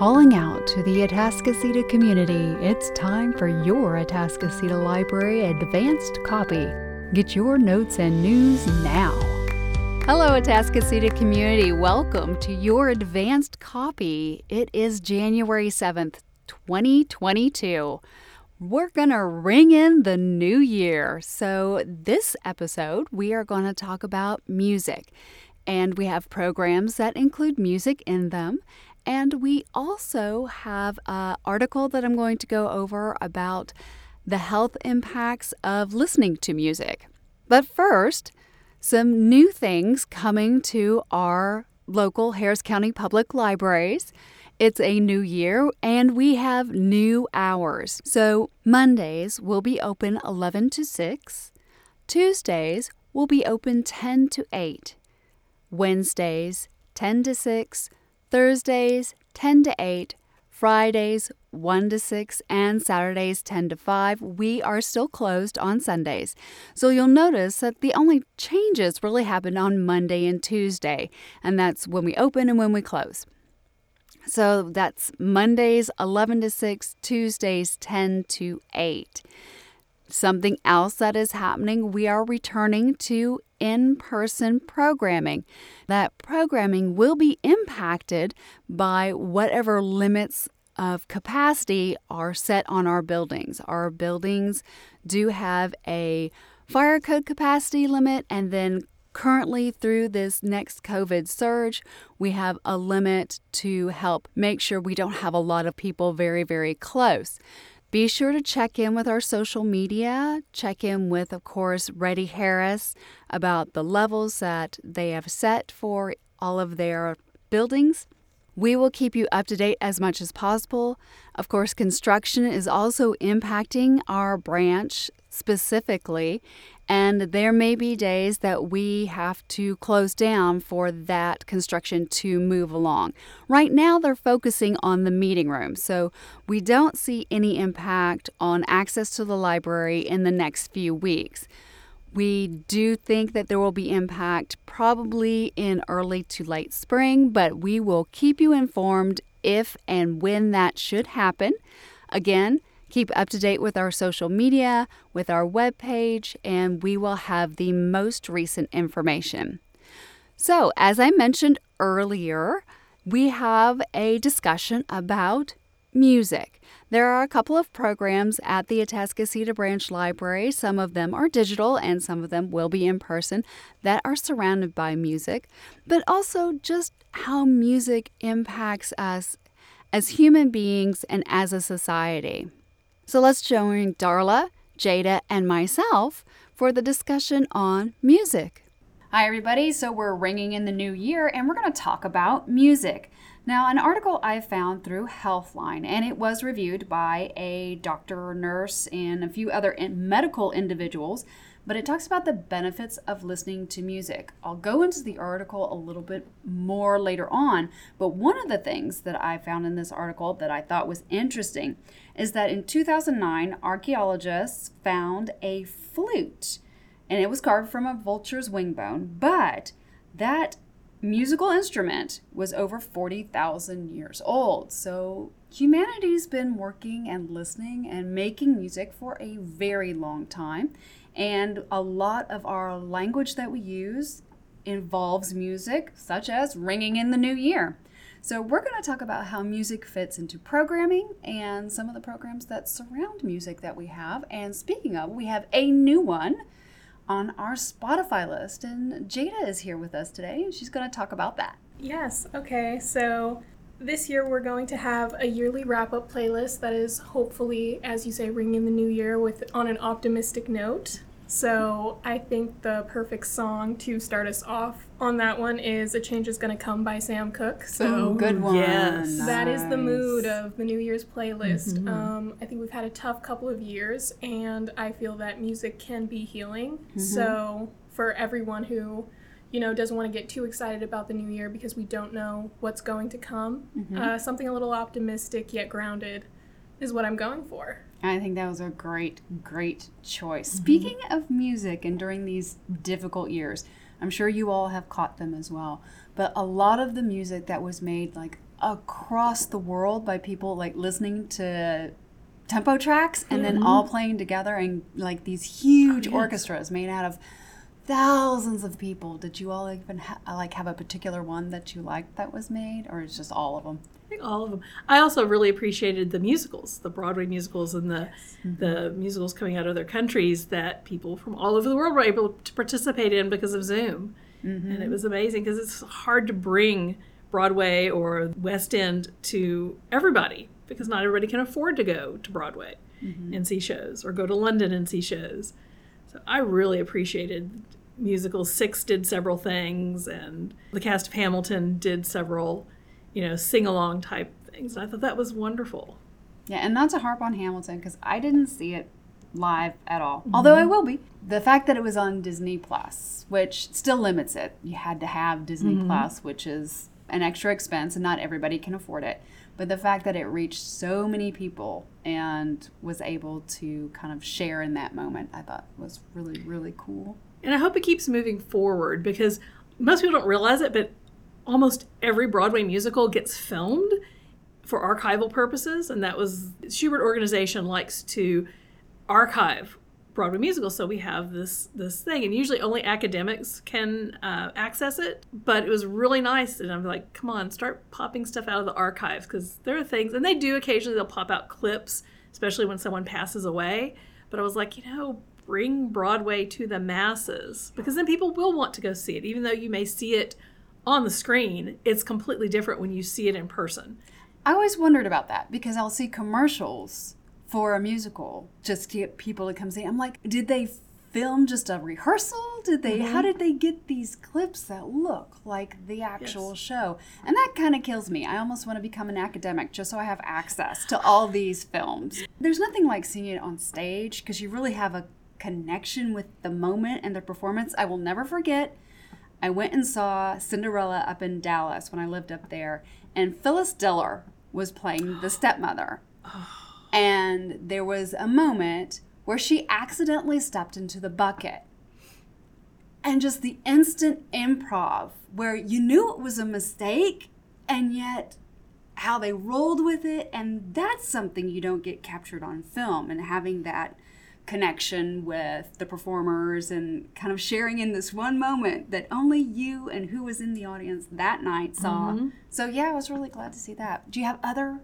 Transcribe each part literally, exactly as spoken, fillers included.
calling out to the Atascocita community. It's time for your Atascocita Library Advanced Copy. Get your notes and news now. Hello, Atascocita community. Welcome to your Advanced Copy. It is January seventh, twenty twenty-two. We're going to ring in the new year. So this episode, we are going to talk about music. And we have programs that include music in them. And we also have an article that I'm going to go over about the health impacts of listening to music. But first, some new things coming to our local Harris County Public Libraries. It's a new year and we have new hours. So Mondays will be open eleven to six. Tuesdays will be open ten to eight. Wednesdays ten to six. Thursdays ten to eight, Fridays one to six, and Saturdays ten to five. We are still closed on Sundays. So you'll notice that the only changes really happen on Monday and Tuesday, and that's when we open and when we close. So that's Mondays eleven to six, Tuesdays ten to eight. Something else that is happening, we are returning to in-person programming. That programming will be impacted by whatever limits of capacity are set on our buildings. Our buildings do have a fire code capacity limit, and then currently through this next COVID surge, we have a limit to help make sure we don't have a lot of people very, very close. Be sure to check in with our social media. Check in with, of course, Reddy Harris about the levels that they have set for all of their buildings. We will keep you up to date as much as possible. Of course, construction is also impacting our branch specifically, and there may be days that we have to close down for that construction to move along. Right now, they're focusing on the meeting room, so we don't see any impact on access to the library in the next few weeks. We do think that there will be impact probably in early to late spring, but we will keep you informed if and when that should happen. Again, keep up to date with our social media, with our webpage, and we will have the most recent information. So, as I mentioned earlier, we have a discussion about music. There are a couple of programs at the Atascocita Branch Library. Some of them are digital and some of them will be in person that are surrounded by music, but also just how music impacts us as human beings and as a society. So let's join Darla, Jada, and myself for the discussion on music. Hi, everybody. So we're ringing in the new year and we're going to talk about music. Now, an article I found through Healthline, and it was reviewed by a doctor, nurse, and a few other medical individuals, but it talks about the benefits of listening to music. I'll go into the article a little bit more later on, but one of the things that I found in this article that I thought was interesting is that in two thousand nine, archaeologists found a flute, and it was carved from a vulture's wing bone, but that musical instrument was over forty thousand years old. So humanity's been working and listening and making music for a very long time. And a lot of our language that we use involves music, such as ringing in the new year. So we're going to talk about how music fits into programming and some of the programs that surround music that we have. And speaking of, we have a new one on our Spotify list, and Jada is here with us today, and she's going to talk about that. Yes, okay, so this year we're going to have a yearly wrap-up playlist that is hopefully, as you say, ringing in the new year with on an optimistic note. So I think the perfect song to start us off on that one is A Change Is Gonna Come by Sam Cooke. So oh, good one. Yes. Nice. That is the mood of the New Year's playlist. Mm-hmm. Um, I think we've had a tough couple of years, and I feel that music can be healing. Mm-hmm. So for everyone who, you know, doesn't want to get too excited about the new year because we don't know what's going to come, mm-hmm. uh, something a little optimistic yet grounded is what I'm going for. I think that was a great, great choice. Mm-hmm. Speaking of music and during these difficult years, I'm sure you all have caught them as well, but a lot of the music that was made like across the world by people like listening to tempo tracks and mm-hmm. then all playing together in like these huge oh, yes. orchestras made out of thousands of people. Did you all even ha- like have a particular one that you liked that was made, or is just all of them? I think all of them. I also really appreciated the musicals, the Broadway musicals, and the yes. mm-hmm. the musicals coming out of other countries that people from all over the world were able to participate in because of Zoom. Mm-hmm. And it was amazing because it's hard to bring Broadway or West End to everybody because not everybody can afford to go to Broadway mm-hmm. and see shows, or go to London and see shows. So I really appreciated musicals. Six did several things, and the cast of Hamilton did several, you know, sing-along type things. And I thought that was wonderful. Yeah, and not to harp on Hamilton, because I didn't see it live at all, mm-hmm. although I will be. The fact that it was on Disney plus, which still limits it. You had to have Disney plus, mm-hmm. which is an extra expense, and not everybody can afford it. But the fact that it reached so many people and was able to kind of share in that moment, I thought was really, really cool. And I hope it keeps moving forward, because most people don't realize it, but almost every Broadway musical gets filmed for archival purposes. And that was, Schubert organization likes to archive Broadway musicals. So we have this this thing, and usually only academics can uh, access it, but it was really nice. And I'm like, come on, start popping stuff out of the archives, because there are things, and they do occasionally, they'll pop out clips, especially when someone passes away. But I was like, you know, bring Broadway to the masses, because then people will want to go see it. Even though you may see it on the screen, it's completely different when you see it in person. I always wondered about that, because I'll see commercials for a musical just to get people to come see. I'm like, did they film just a rehearsal? Did they, mm-hmm. how did they get these clips that look like the actual yes. show? And that kind of kills me. I almost want to become an academic just so I have access to all these films. There's nothing like seeing it on stage, because you really have a connection with the moment and the performance. I will never forget, I went and saw Cinderella up in Dallas when I lived up there, and Phyllis Diller was playing the stepmother. And there was a moment where she accidentally stepped into the bucket. And just the instant improv where you knew it was a mistake, and yet how they rolled with it. And that's something you don't get captured on film, and having that connection with the performers and kind of sharing in this one moment that only you and who was in the audience that night saw. Mm-hmm. So yeah, I was really glad to see that. Do you have other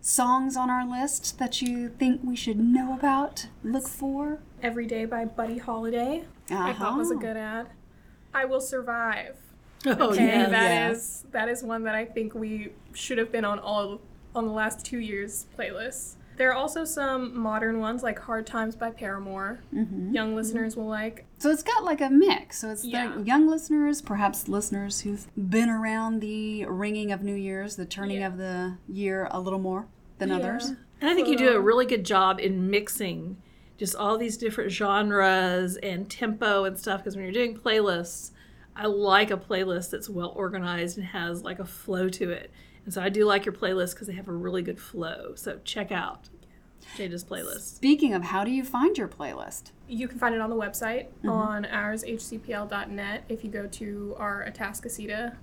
songs on our list that you think we should know about, look for? Every Day by Buddy Holiday. Uh-huh. I thought was a good ad. I Will Survive. Oh, okay, yes. that yeah. is that is one that I think we should have been on all on the last two years' playlists. There are also some modern ones like Hard Times by Paramore. Mm-hmm. Young listeners mm-hmm. will like. So it's got like a mix. So it's yeah. like young listeners, perhaps listeners who've been around the ringing of New Year's, the turning yeah. of the year a little more than yeah. others. And I think you do a really good job in mixing just all these different genres and tempo and stuff, because when you're doing playlists, I like a playlist that's well organized and has like a flow to it. And so I do like your playlist, because they have a really good flow. So check out Jada's playlist. Speaking of, how do you find your playlist? You can find it on the website, mm-hmm. on ours h c p l dot net, if you go to our Atascocita.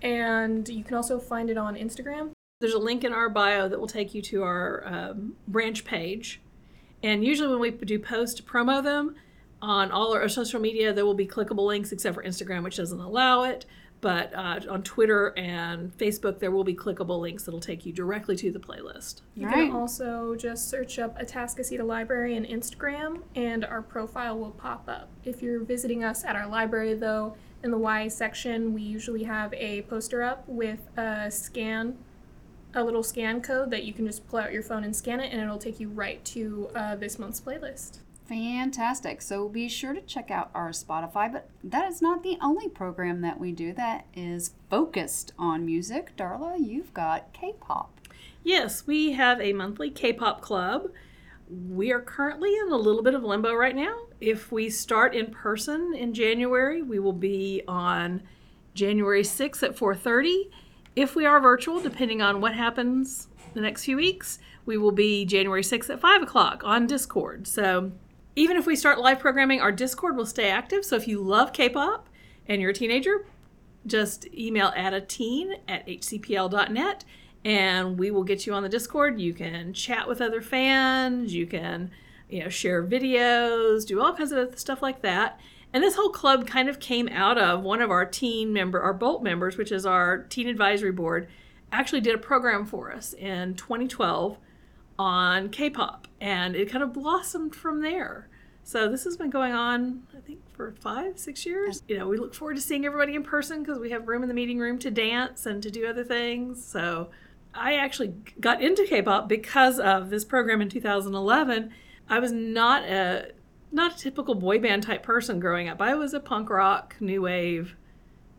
And you can also find it on Instagram. There's a link in our bio that will take you to our um, branch page. And usually when we do post to promo them on all our social media, there will be clickable links, except for Instagram, which doesn't allow it. But uh, on Twitter and Facebook, there will be clickable links that'll take you directly to the playlist. You right. can also just search up Atascocita Library on Instagram, and our profile will pop up. If you're visiting us at our library, though, in the Y section, we usually have a poster up with a scan, a little scan code that you can just pull out your phone and scan it, and it'll take you right to uh, this month's playlist. Fantastic. So be sure to check out our Spotify, but that is not the only program that we do that is focused on music. Darla, you've got K-pop. Yes, we have a monthly K-pop club. We are currently in a little bit of limbo right now. If we start in person in January, we will be on January sixth at four thirty. If we are virtual, depending on what happens the next few weeks, we will be January sixth at five o'clock on Discord. So even if we start live programming, our Discord will stay active. So if you love K-pop and you're a teenager, just email at a teen at h c p l dot net, and we will get you on the Discord. You can chat with other fans. You can, you know, share videos, do all kinds of stuff like that. And this whole club kind of came out of one of our teen member, our Bolt members, which is our teen advisory board, actually did a program for us in twenty twelve on K-pop, and it kind of blossomed from there. So this has been going on, I think, for five, six years. You know, we look forward to seeing everybody in person because we have room in the meeting room to dance and to do other things. So I actually got into K-pop because of this program in two thousand eleven. I was not a not a typical boy band type person growing up. I was a punk rock, new wave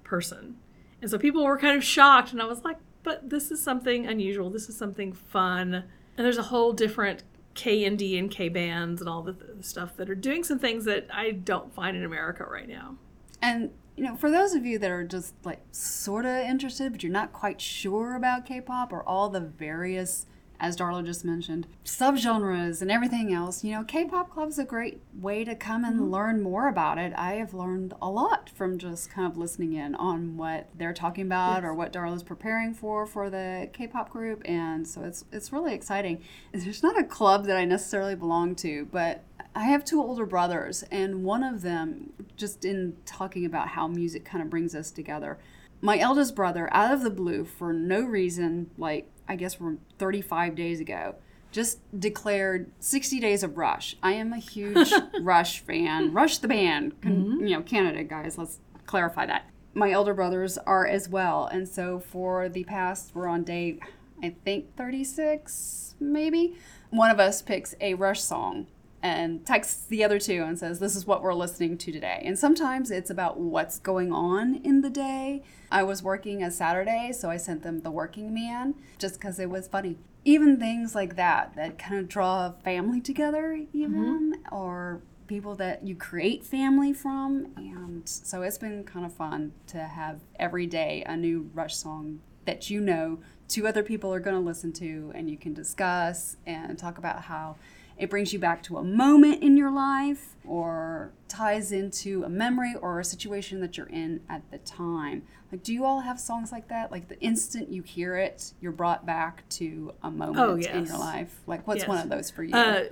person. And so people were kind of shocked, and I was like, but this is something unusual. This is something fun. And there's a whole different K and D and K bands and all the th- stuff that are doing some things that I don't find in America right now. And, you know, for those of you that are just like sort of interested, but you're not quite sure about K-pop or all the various, as Darla just mentioned, subgenres and everything else, you know, K-pop club's a great way to come and mm-hmm. learn more about it. I have learned a lot from just kind of listening in on what they're talking about yes. or what Darla's preparing for for the K-pop group. And so it's it's really exciting. There's not a club that I necessarily belong to, but I have two older brothers, and one of them, just in talking about how music kind of brings us together, my eldest brother, out of the blue, for no reason, like, I guess from thirty-five days ago, just declared sixty days of Rush. I am a huge Rush fan. Rush the band, con- mm-hmm. you know, Canada, guys. Let's clarify that. My elder brothers are as well. And so for the past, we're on day, I think, thirty-six, maybe. One of us picks a Rush song and texts the other two and says, this is what we're listening to today. And sometimes it's about what's going on in the day. I was working a Saturday, so I sent them The Working Man just because it was funny. Even things like that, that kind of draw a family together even, mm-hmm. or people that you create family from. And so it's been kind of fun to have every day a new Rush song that you know two other people are going to listen to, and you can discuss and talk about how it brings you back to a moment in your life or ties into a memory or a situation that you're in at the time. Like, do you all have songs like that? Like, the instant you hear it, you're brought back to a moment oh, yes. in your life. Like, what's yes. one of those for you? Uh,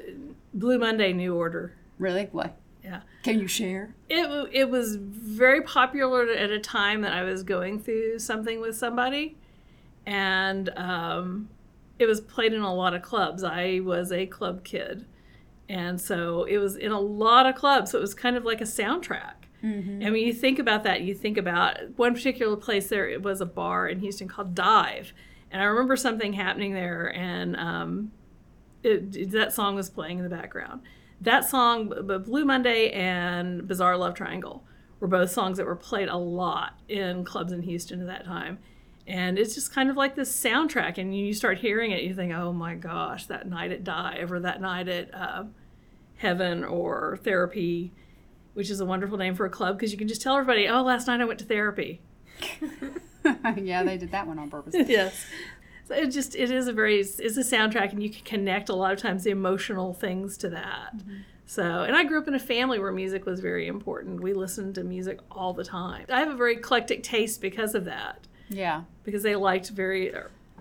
Blue Monday, New Order. Really? What? Yeah. Can you share? It, it was very popular at a time that I was going through something with somebody. And, um... it was played in a lot of clubs. I was a club kid. And so it was in a lot of clubs. So it was kind of like a soundtrack. Mm-hmm. And when you think about that, you think about one particular place there. It was a bar in Houston called Dive. And I remember something happening there. And um, it, it, that song was playing in the background. That song, but Blue Monday and Bizarre Love Triangle, were both songs that were played a lot in clubs in Houston at that time. And it's just kind of like this soundtrack, and you start hearing it, you think, oh my gosh, that night at Dive, or that night at uh, Heaven, or Therapy, which is a wonderful name for a club, because you can just tell everybody, oh, last night I went to therapy. Yeah, they did that one on purpose. Yes. So it just, it is a very, it's a soundtrack, and you can connect a lot of times the emotional things to that. Mm-hmm. So, and I grew up in a family where music was very important. We listened to music all the time. I have a very eclectic taste because of that. Yeah. Because they liked very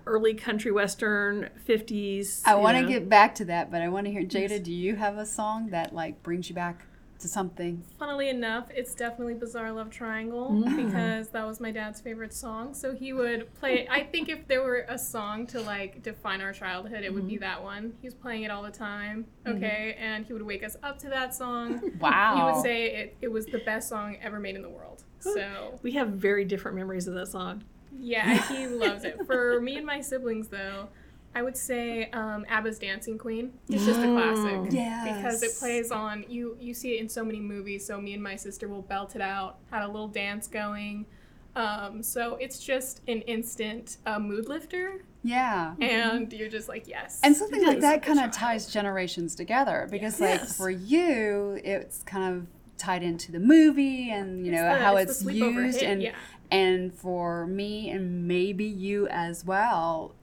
early country western, fifties. I want to get back to that, but I want to hear, Jada, do you have a song that, like, brings you back to something? Funnily enough, it's definitely Bizarre Love Triangle, mm. because that was my dad's favorite song. So he would play it. I think if there were a song to, like, define our childhood, it mm. would be that one. He was playing it all the time, okay? Mm. And he would wake us up to that song. Wow. He would say it, it was the best song ever made in the world. So we have very different memories of that song. Yeah, he loves it. For me and my siblings, though, I would say um, ABBA's Dancing Queen. It's just a classic. Yes. Because it plays on, you, you see it in so many movies, so me and my sister will belt it out, had a little dance going. Um, so it's just an instant uh, mood lifter. Yeah. And mm-hmm. you're just like, yes. And something like that kind of ties generations together. Because, yes. like, for you, it's kind of tied into the movie and, you know, it's the, how it's, it's used. Hit, and yeah. And for me, and maybe you as well,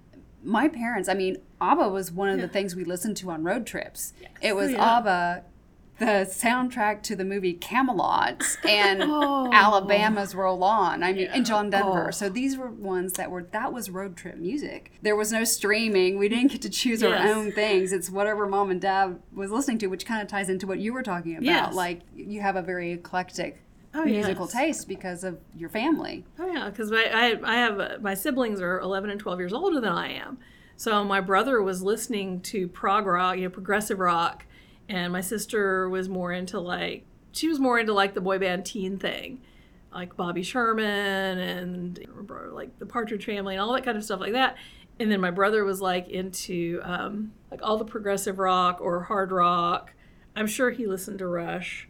my parents, I mean, ABBA was one of yeah. the things we listened to on road trips. Yes. It was oh, yeah. ABBA the soundtrack to the movie Camelot and oh. Alabama's Roll On. I mean, yeah. and John Denver. Oh. So these were ones that were, that was road trip music. There was no streaming. We didn't get to choose yes. our own things. It's whatever mom and dad was listening to, which kind of ties into what you were talking about. Yes. Like, you have a very eclectic oh, musical yes. taste because of your family. Oh, yeah, because I, I have, my siblings are eleven and twelve years older than I am. So my brother was listening to prog rock, you know, progressive rock, and my sister was more into, like, she was more into, like, the boy band teen thing, like Bobby Sherman and, like, the Partridge Family and all that kind of stuff like that. And then my brother was, like, into, um, like, all the progressive rock or hard rock. I'm sure he listened to Rush.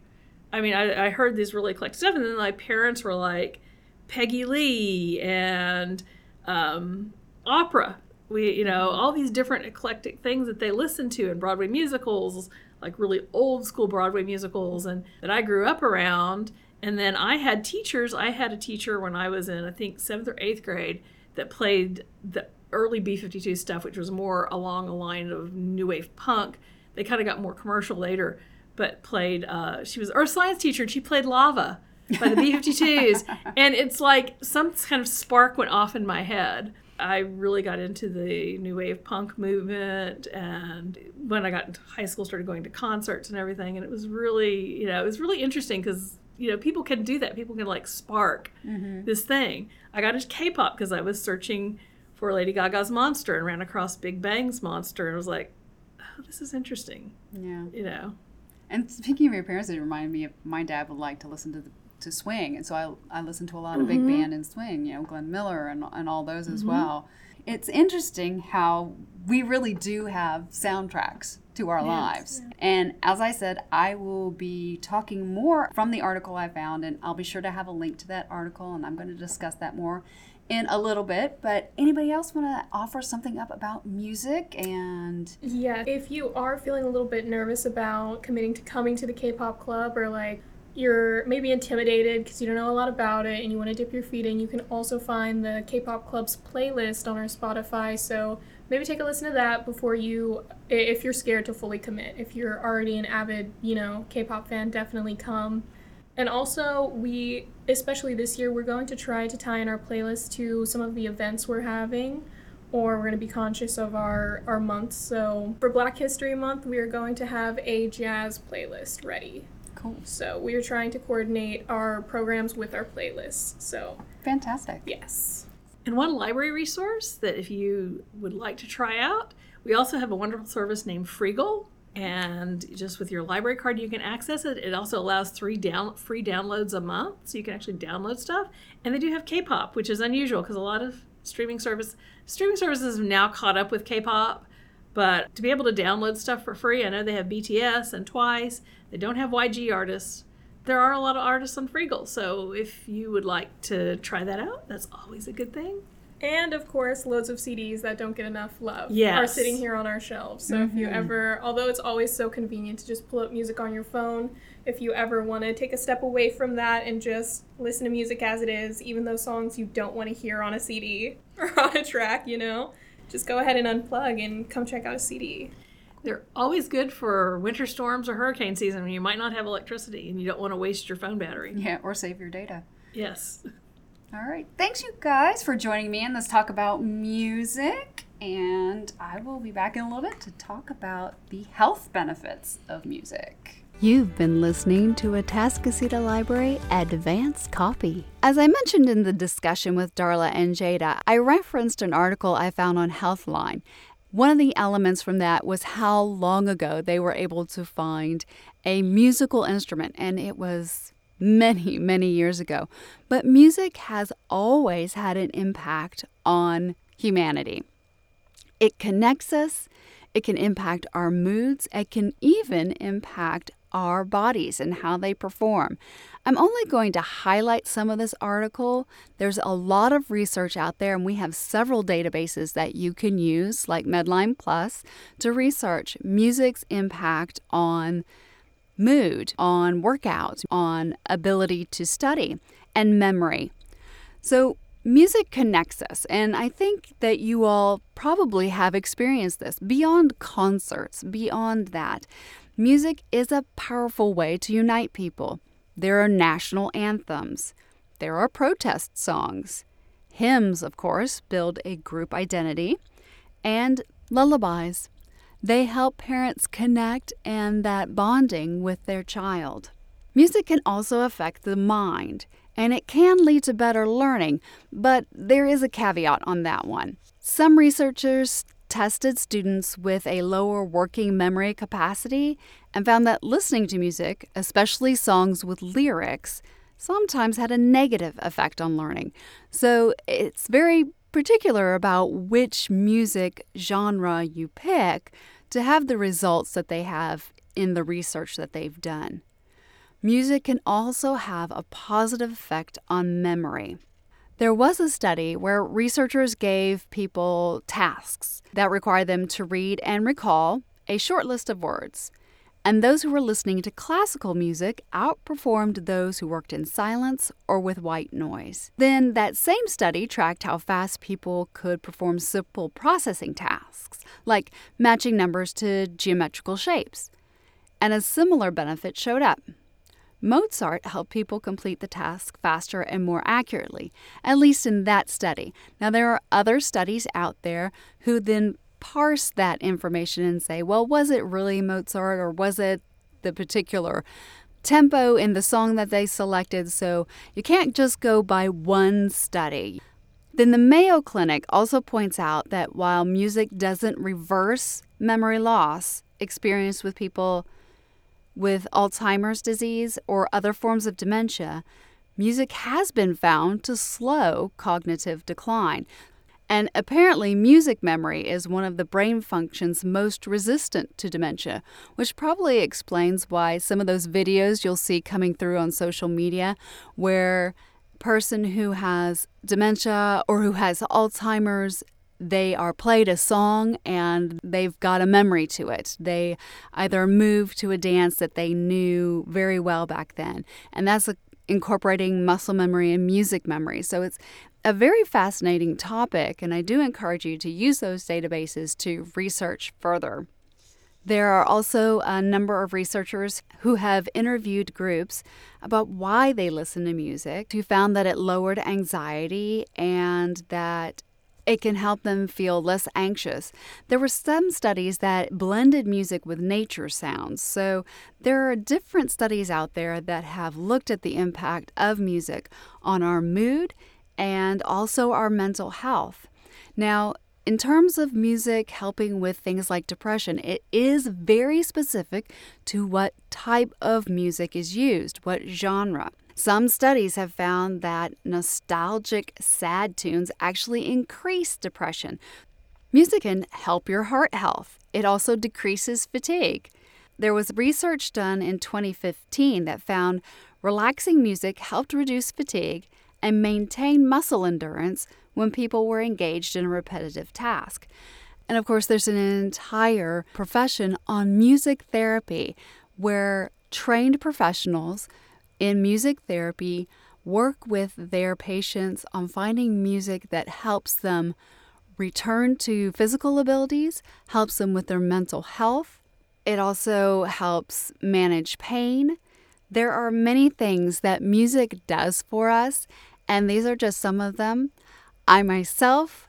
I mean, I, I heard these really eclectic stuff, and then my parents were, like, Peggy Lee and um, opera. We, you know, all these different eclectic things that they listened to, and Broadway musicals, like really old school Broadway musicals, and that I grew up around. And then I had teachers. I had a teacher when I was in, I think, seventh or eighth grade that played the early B fifty-two stuff, which was more along the line of new wave punk. They kind of got more commercial later, but played, uh, she was an earth science teacher, and she played Lava by the B fifty-twos. And it's like some kind of spark went off in my head. I really got into the new wave punk movement, and when I got into high school, started going to concerts and everything, and it was really, you know, it was really interesting because, you know, people can do that. People can, like, spark mm-hmm. this thing. I got into K-pop because I was searching for Lady Gaga's Monster and ran across Big Bang's Monster, and I was like, oh, this is interesting. Yeah. You know. And speaking of your parents, it reminded me of my dad would like to listen to the to swing, and so I I listen to a lot of mm-hmm. big band and swing, you know, Glenn Miller and and all those mm-hmm. as well. It's interesting how we really do have soundtracks to our yes. lives. Yeah. And as I said, I will be talking more from the article I found, and I'll be sure to have a link to that article, and I'm going to discuss that more in a little bit. But anybody else want to offer something up about music? And yeah, if you are feeling a little bit nervous about committing to coming to the K-pop club, or like you're maybe intimidated because you don't know a lot about it and you want to dip your feet in, you can also find the K-pop Club's playlist on our Spotify. So maybe take a listen to that before you, if you're scared to fully commit. If you're already an avid, you know, K-pop fan, definitely come. And also, we, especially this year, we're going to try to tie in our playlist to some of the events we're having, or we're going to be conscious of our, our months. So for Black History Month, we are going to have a jazz playlist ready. Cool. So we are trying to coordinate our programs with our playlists. So fantastic. Yes. And one library resource that if you would like to try out, we also have a wonderful service named Freegal. And just with your library card, you can access it. It also allows three down, free downloads a month, so you can actually download stuff. And they do have K-pop, which is unusual because a lot of streaming service streaming services have now caught up with K-pop. But to be able to download stuff for free, I know they have B T S and Twice. They don't have Y G artists. There are a lot of artists on Freegal, so if you would like to try that out, that's always a good thing. And, of course, loads of C Ds that don't get enough love yes. are sitting here on our shelves. So mm-hmm. if you ever, although it's always so convenient to just pull up music on your phone, if you ever want to take a step away from that and just listen to music as it is, even those songs you don't want to hear on a C D or on a track, you know, just go ahead and unplug and come check out a C D. They're always good for winter storms or hurricane season when you might not have electricity and you don't want to waste your phone battery. Yeah, or save your data. Yes. All right. Thanks, you guys, for joining me in this talk about music. And I will be back in a little bit to talk about the health benefits of music. You've been listening to Atascocita Library Advance Copy. As I mentioned in the discussion with Darla and Jada, I referenced an article I found on Healthline. One of the elements from that was how long ago they were able to find a musical instrument, and it was many, many years ago. But music has always had an impact on humanity. It connects us, it can impact our moods, it can even impact our bodies and how they perform. I'm only going to highlight some of this article. There's a lot of research out there, and we have several databases that you can use, like Medline Plus, to research music's impact on mood, on workouts, on ability to study, and memory. So music connects us, and I think that you all probably have experienced this beyond concerts, beyond that. Music is a powerful way to unite people. There are national anthems. There are protest songs. Hymns, of course, build a group identity. And lullabies. They help parents connect and that bonding with their child. Music can also affect the mind, and it can lead to better learning, but there is a caveat on that one. Some researchers tested students with a lower working memory capacity and found that listening to music, especially songs with lyrics, sometimes had a negative effect on learning. So it's very particular about which music genre you pick to have the results that they have in the research that they've done. Music can also have a positive effect on memory. There was a study where researchers gave people tasks that required them to read and recall a short list of words. And those who were listening to classical music outperformed those who worked in silence or with white noise. Then that same study tracked how fast people could perform simple processing tasks, like matching numbers to geometrical shapes. And a similar benefit showed up. Mozart helped people complete the task faster and more accurately, at least in that study. Now, there are other studies out there who then parse that information and say, well, was it really Mozart or was it the particular tempo in the song that they selected? So you can't just go by one study. Then the Mayo Clinic also points out that while music doesn't reverse memory loss experienced with people with Alzheimer's disease or other forms of dementia, music has been found to slow cognitive decline. And apparently, music memory is one of the brain functions most resistant to dementia, which probably explains why some of those videos you'll see coming through on social media where a person who has dementia or who has Alzheimer's, they are played a song and they've got a memory to it. They either move to a dance that they knew very well back then. And that's incorporating muscle memory and music memory. So it's a very fascinating topic, and I do encourage you to use those databases to research further. There are also a number of researchers who have interviewed groups about why they listen to music, who found that it lowered anxiety and that it can help them feel less anxious. There were some studies that blended music with nature sounds. So there are different studies out there that have looked at the impact of music on our mood and also our mental health. Now, in terms of music helping with things like depression, it is very specific to what type of music is used, what genre. Some studies have found that nostalgic, sad tunes actually increase depression. Music can help your heart health. It also decreases fatigue. There was research done in twenty fifteen that found relaxing music helped reduce fatigue and maintain muscle endurance when people were engaged in a repetitive task. And of course, there's an entire profession on music therapy where trained professionals in music therapy work with their patients on finding music that helps them return to physical abilities, helps them with their mental health. It also helps manage pain. There are many things that music does for us, and these are just some of them. I myself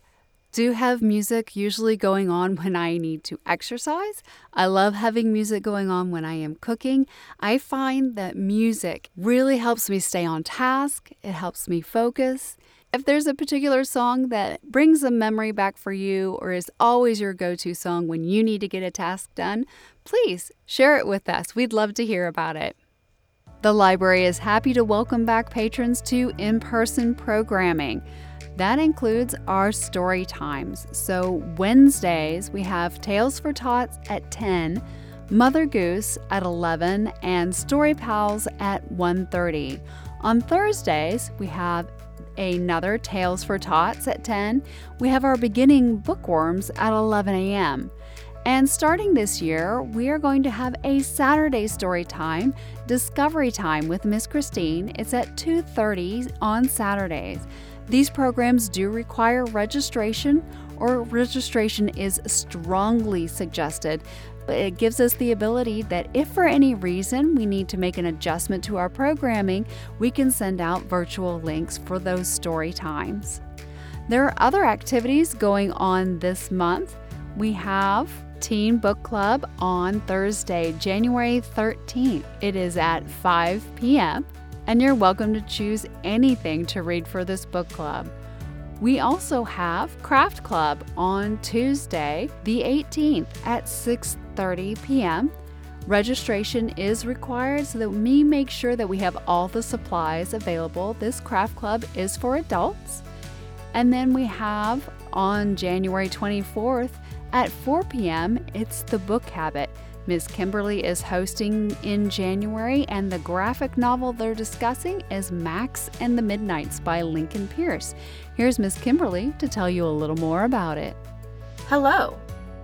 do have music usually going on when I need to exercise. I love having music going on when I am cooking. I find that music really helps me stay on task. It helps me focus. If there's a particular song that brings a memory back for you or is always your go-to song when you need to get a task done, please share it with us. We'd love to hear about it. The library is happy to welcome back patrons to in-person programming. That includes our story times. So Wednesdays, we have Tales for Tots at ten, Mother Goose at eleven, and Story Pals at one thirty. On Thursdays, we have another Tales for Tots at ten. We have our Beginning Bookworms at eleven a.m. And starting this year, we are going to have a Saturday story time, Discovery Time with Miss Christine. It's at two thirty on Saturdays. These programs do require registration, or registration is strongly suggested It gives us the ability that if for any reason we need to make an adjustment to our programming, we can send out virtual links for those story times. There are other activities going on this month. We have Teen Book Club on Thursday, January thirteenth. It is at five p.m. and you're welcome to choose anything to read for this book club. We also have Craft Club on Tuesday, the eighteenth at six thirty p.m. Registration is required so that we make sure that we have all the supplies available. This Craft Club is for adults. And then we have on January twenty-fourth at four p.m., it's the Book Habit. Miz Kimberly is hosting in January, and the graphic novel they're discussing is Max and the Midnights by Lincoln Pierce. Here's Miz Kimberly to tell you a little more about it. Hello,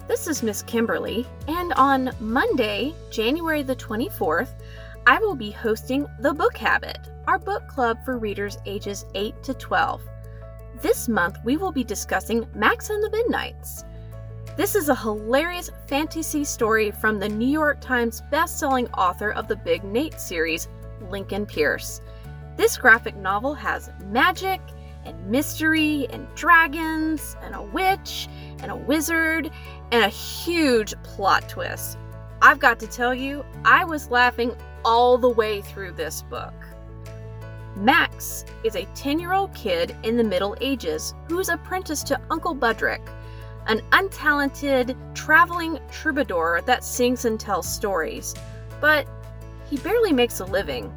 this is Miz Kimberly, and on Monday, January the twenty-fourth, I will be hosting The Book Habit, our book club for readers ages eight to twelve. This month, we will be discussing Max and the Midnights. This is a hilarious fantasy story from the New York Times best-selling author of the Big Nate series, Lincoln Pierce. This graphic novel has magic and mystery and dragons and a witch and a wizard and a huge plot twist. I've got to tell you, I was laughing all the way through this book. Max is a ten-year-old kid in the Middle Ages who is apprenticed to Uncle Budrick, an untalented traveling troubadour that sings and tells stories, but he barely makes a living.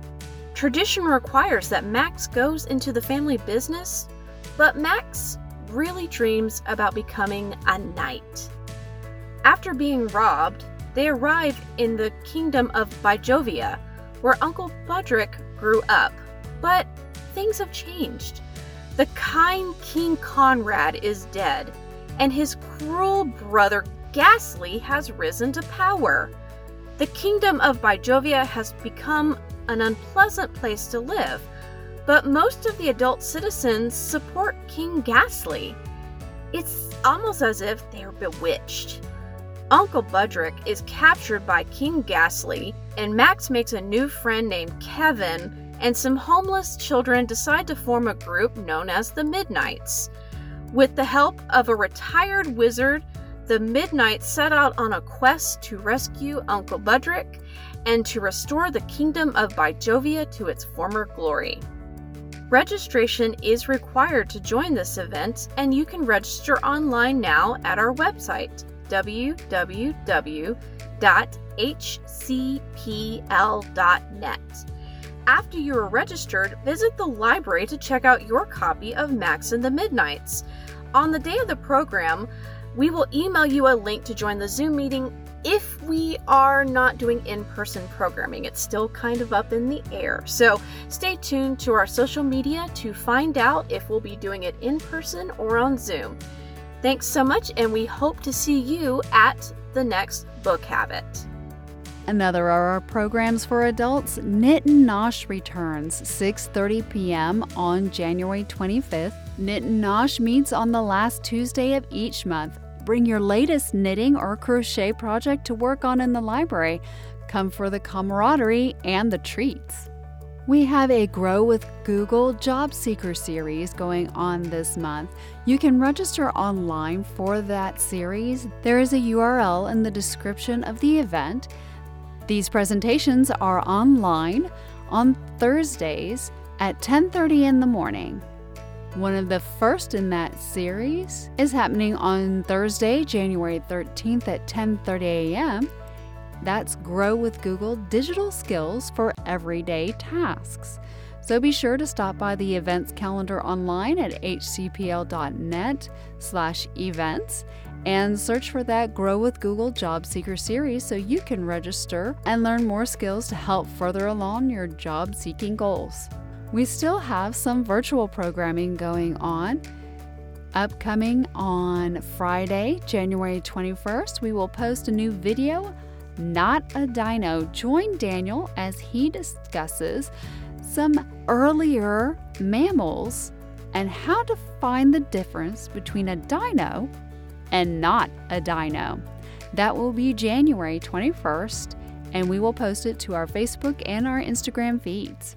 Tradition requires that Max goes into the family business, but Max really dreams about becoming a knight. After being robbed, they arrive in the kingdom of Bijovia, where Uncle Budrick grew up, but things have changed. The kind King Conrad is dead, and his cruel brother Ghastly has risen to power. The kingdom of Bijovia has become an unpleasant place to live, but most of the adult citizens support King Ghastly. It's almost as if they are bewitched. Uncle Budrick is captured by King Ghastly, and Max makes a new friend named Kevin, and some homeless children decide to form a group known as the Midnights. With the help of a retired wizard, the Midnights set out on a quest to rescue Uncle Budrick and to restore the kingdom of Bijovia to its former glory. Registration is required to join this event, and you can register online now at our website, w w w dot h c p l dot net. After you are registered, visit the library to check out your copy of Max and the Midnights. On the day of the program, we will email you a link to join the Zoom meeting if we are not doing in-person programming. It's still kind of up in the air. So stay tuned to our social media to find out if we'll be doing it in person or on Zoom. Thanks so much, and we hope to see you at the next Book Habit. Another of our programs for adults, Knit and Nosh returns six thirty p.m. on January twenty-fifth. Knit and Nosh meets on the last Tuesday of each month. Bring your latest knitting or crochet project to work on in the library. Come for the camaraderie and the treats. We have a Grow with Google Job Seeker series going on this month. You can register online for that series. There is a U R L in the description of the event. These presentations are online on Thursdays at ten thirty in the morning. One of the first in that series is happening on Thursday, January thirteenth at ten thirty a.m. That's Grow with Google Digital Skills for Everyday Tasks. So be sure to stop by the events calendar online at h c p l dot net slash events and search for that Grow with Google Job Seeker series so you can register and learn more skills to help further along your job seeking goals. We still have some virtual programming going on. Upcoming on Friday, January twenty-first, we will post a new video, Not a Dino. Join Daniel as he discusses some earlier mammals and how to find the difference between a dino and not a dino. That will be January twenty-first, and we will post it to our Facebook and our Instagram feeds.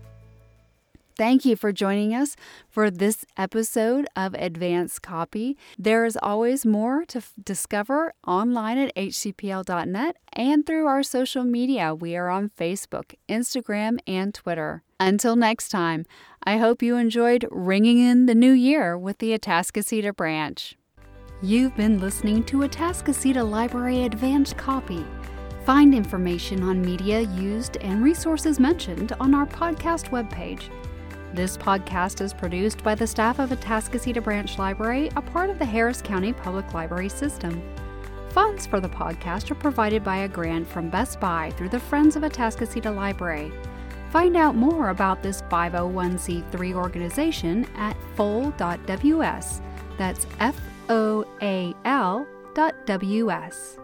Thank you for joining us for this episode of Advanced Copy. There is always more to f- discover online at h c p l dot net and through our social media. We are on Facebook, Instagram, and Twitter. Until next time, I hope you enjoyed ringing in the new year with the Atascocita branch. You've been listening to Atascocita Library Advanced Copy. Find information on media used and resources mentioned on our podcast webpage. This podcast is produced by the staff of Atascocita Branch Library, a part of the Harris County Public Library system. Funds for the podcast are provided by a grant from Best Buy through the Friends of Atascocita Library. Find out more about this five oh one c three organization at foal dot w s. That's F O A L dot W S.